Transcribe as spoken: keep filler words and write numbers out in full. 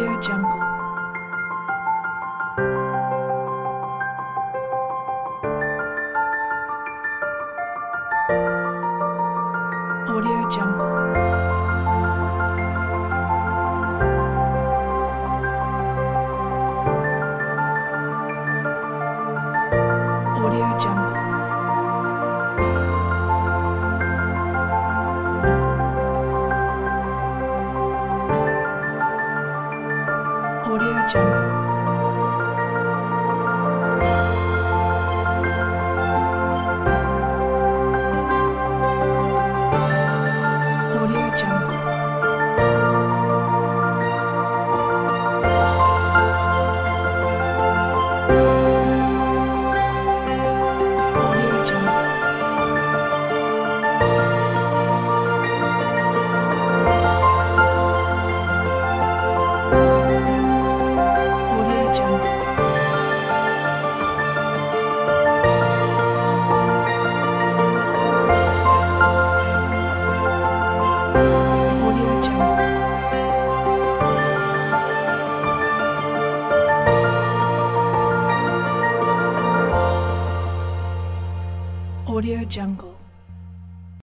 Audio Jungle. Audio Jungle. Audio Jungle. Audio Jungle. Audio Jungle. Audio Jungle.